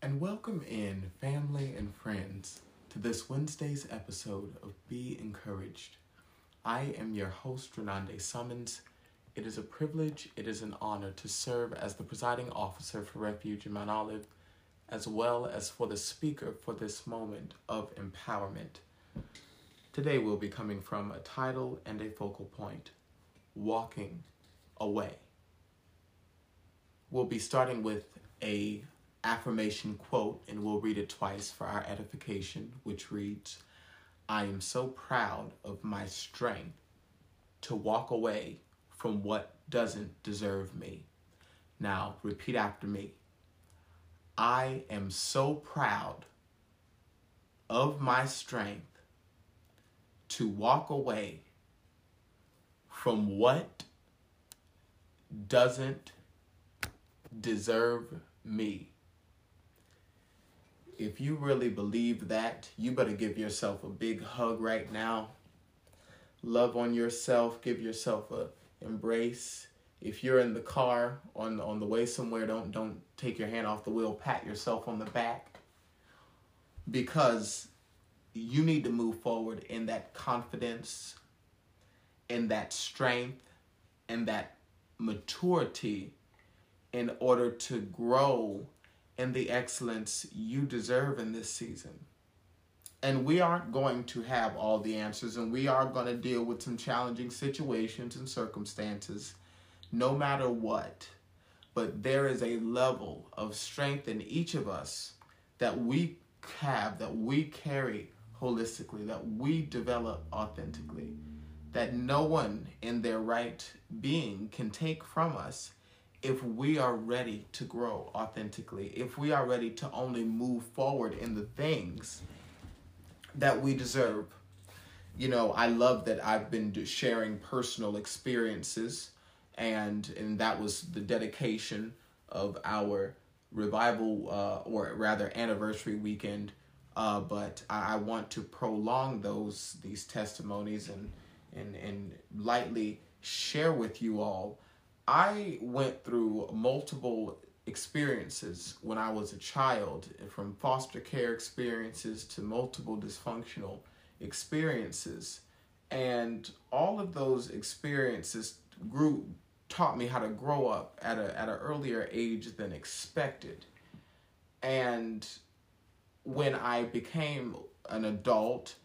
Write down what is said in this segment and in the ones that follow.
And welcome in, family and friends, to this Wednesday's episode of Be Encouraged. I am your host, Drenande Summons. It is a privilege, it is an honor to serve as the presiding officer for Refuge in Mount Olive, as well as for the speaker for this moment of empowerment. Today we'll be coming from a title and a focal point, walking away. We'll be starting with an affirmation quote, and we'll read it twice for our edification, which reads, "I am so proud of my strength to walk away from what doesn't deserve me." Now, repeat after me. I am so proud of my strength to walk away from what doesn't deserve me. If you really believe that, you better give yourself a big hug right now. Love on yourself. Give yourself an embrace. If you're in the car on the way somewhere, don't take your hand off the wheel. Pat yourself on the back, because you need to move forward in that confidence, in that strength, in that maturity in order to grow in the excellence you deserve in this season. And we aren't going to have all the answers, and we are going to deal with some challenging situations and circumstances no matter what. But there is a level of strength in each of us that we have, that we carry holistically, that we develop authentically, that no one in their right being can take from us if we are ready to grow authentically, if we are ready to only move forward in the things that we deserve. You know, I love that I've been sharing personal experiences, and that was the dedication of our revival, or rather anniversary weekend. But I want to prolong these testimonies and lightly share with you all. I went through multiple experiences when I was a child, from foster care experiences to multiple dysfunctional experiences. And all of those experiences taught me how to grow up at an earlier age than expected. And when I became an adult,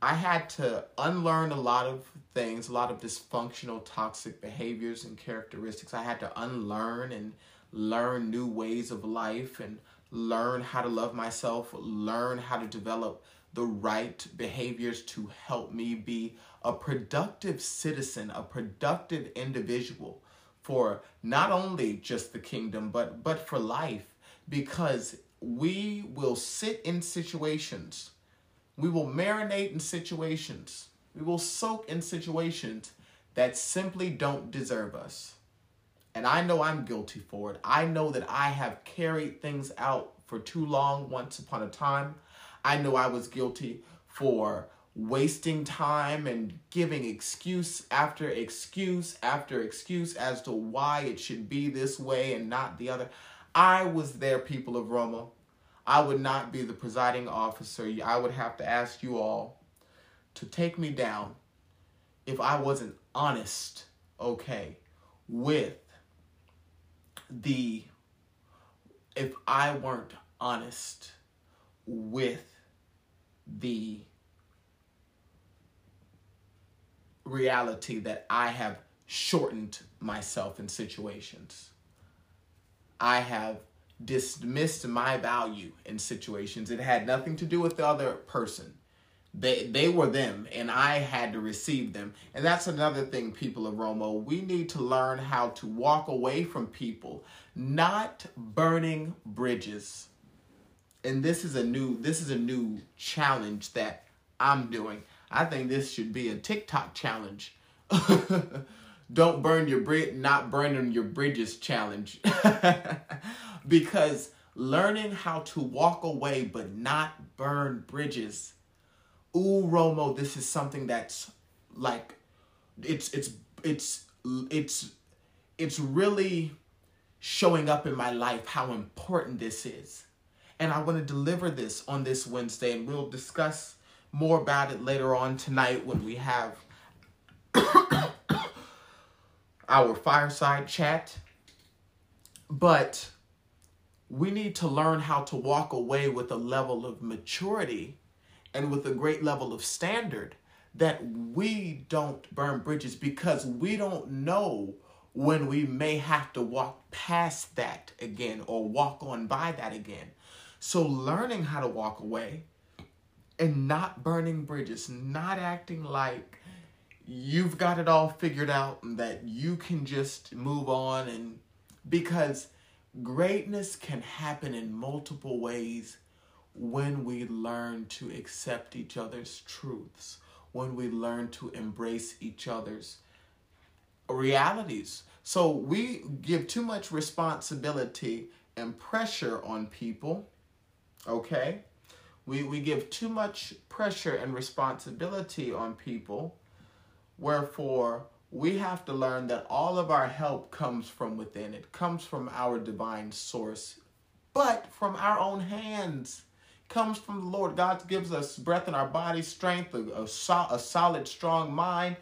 I had to unlearn a lot of things, a lot of dysfunctional, toxic behaviors and characteristics. I had to unlearn and learn new ways of life, and learn how to love myself, learn how to develop the right behaviors to help me be a productive citizen, a productive individual for not only just the kingdom, but for life, because we will sit in situations, we will marinate in situations, we will soak in situations that simply don't deserve us. And I know I'm guilty for it. I know that I have carried things out for too long once upon a time. I know I was guilty for wasting time and giving excuse after excuse after excuse as to why it should be this way and not the other. I was there, people of Roma. I would not be the presiding officer. I would have to ask you all to take me down if I wasn't honest, okay, with the if I weren't honest with the reality that I have shortened myself in situations. I have dismissed my value in situations. It had nothing to do with the other person. They were them, and I had to receive them. And that's another thing, people of Roma. We need to learn how to walk away from people, not burning bridges. And this is a new challenge that I'm doing. I think this should be a TikTok challenge. Don't burn your bridge, not burning your bridges challenge. Because learning how to walk away but not burn bridges. Ooh, Romo, this is something that's like, it's really showing up in my life how important this is. And I want to deliver this on this Wednesday, and we'll discuss more about it later on tonight when we have our fireside chat. But we need to learn how to walk away with a level of maturity and with a great level of standard that we don't burn bridges, because we don't know when we may have to walk past that again or walk on by that again. So learning how to walk away and not burning bridges, not acting like you've got it all figured out and that you can just move on, and because greatness can happen in multiple ways when we learn to accept each other's truths, when we learn to embrace each other's realities. So we give too much responsibility and pressure on people, okay? We give too much pressure and responsibility on people. Wherefore, we have to learn that all of our help comes from within. It comes from our divine source, but from our own hands. It comes from the Lord. God gives us breath in our body, strength, a solid, strong mind,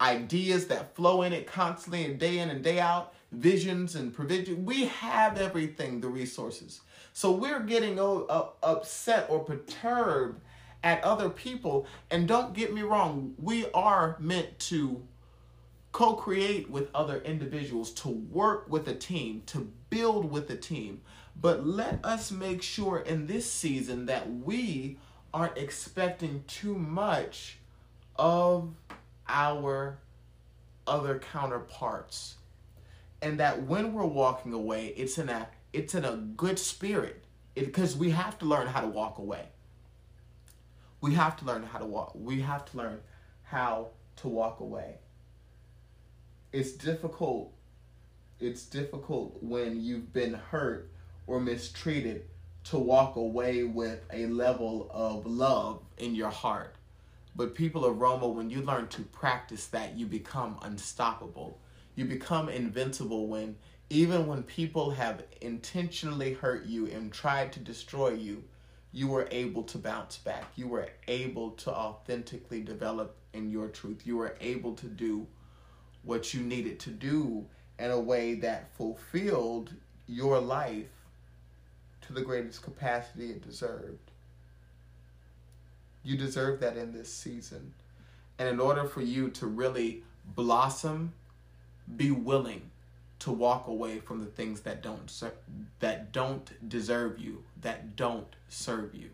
ideas that flow in it constantly and day in and day out, visions and provision. We have everything, the resources. So we're getting upset or perturbed at other people. And don't get me wrong, we are meant to co-create with other individuals, to work with a team, to build with a team. But let us make sure in this season that we aren't expecting too much of our other counterparts. And that when we're walking away, it's in a good spirit, because we have to learn how to walk away. We have to learn how to walk. We have to learn how to walk away. It's difficult. It's difficult when you've been hurt or mistreated to walk away with a level of love in your heart. But people of Roma, when you learn to practice that, you become unstoppable. You become invincible even when people have intentionally hurt you and tried to destroy you, you were able to bounce back. You were able to authentically develop in your truth. You were able to do what you needed to do in a way that fulfilled your life to the greatest capacity it deserved. You deserve that in this season. And in order for you to really blossom, be willing to walk away from the things that don't deserve you, that don't serve you,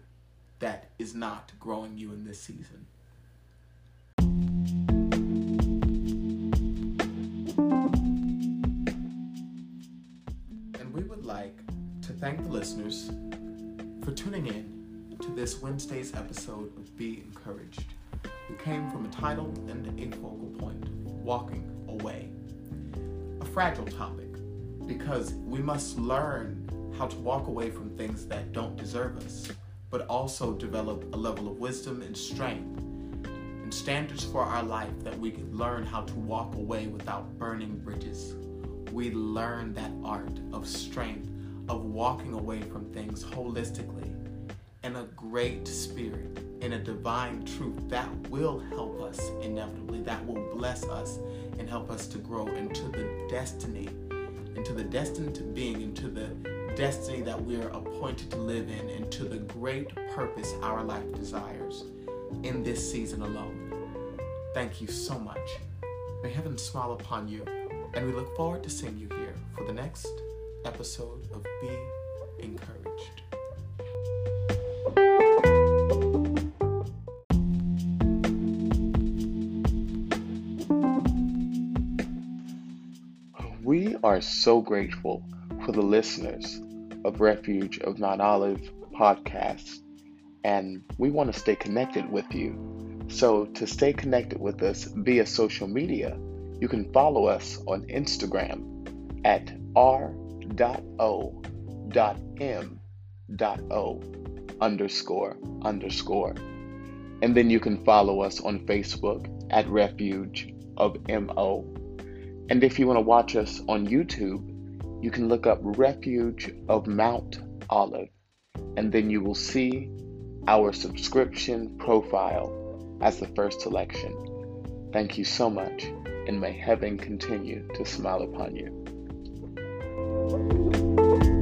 that is not growing you in this season. And we would like to thank the listeners for tuning in to this Wednesday's episode of Be Encouraged, who came from a title and a focal point, Walking Away. Fragile topic, because we must learn how to walk away from things that don't deserve us, but also develop a level of wisdom and strength and standards for our life that we can learn how to walk away without burning bridges. We learn that art of strength, of walking away from things holistically in a great spirit, in a divine truth that will help us inevitably, that will bless us and help us to grow into the destined being, into the destiny that we are appointed to live in and to the great purpose our life desires in this season alone. Thank you so much. May heaven smile upon you, and we look forward to seeing you here for the next episode of Be Encouraged. We are so grateful for the listeners of Refuge of Mount Olive podcast, and we want to stay connected with you. So to stay connected with us via social media, you can follow us on Instagram at r.o.m.o__. And then you can follow us on Facebook at Refuge of MO. And if you want to watch us on YouTube, you can look up Refuge of Mount Olive, and then you will see our subscription profile as the first selection. Thank you so much, and may heaven continue to smile upon you.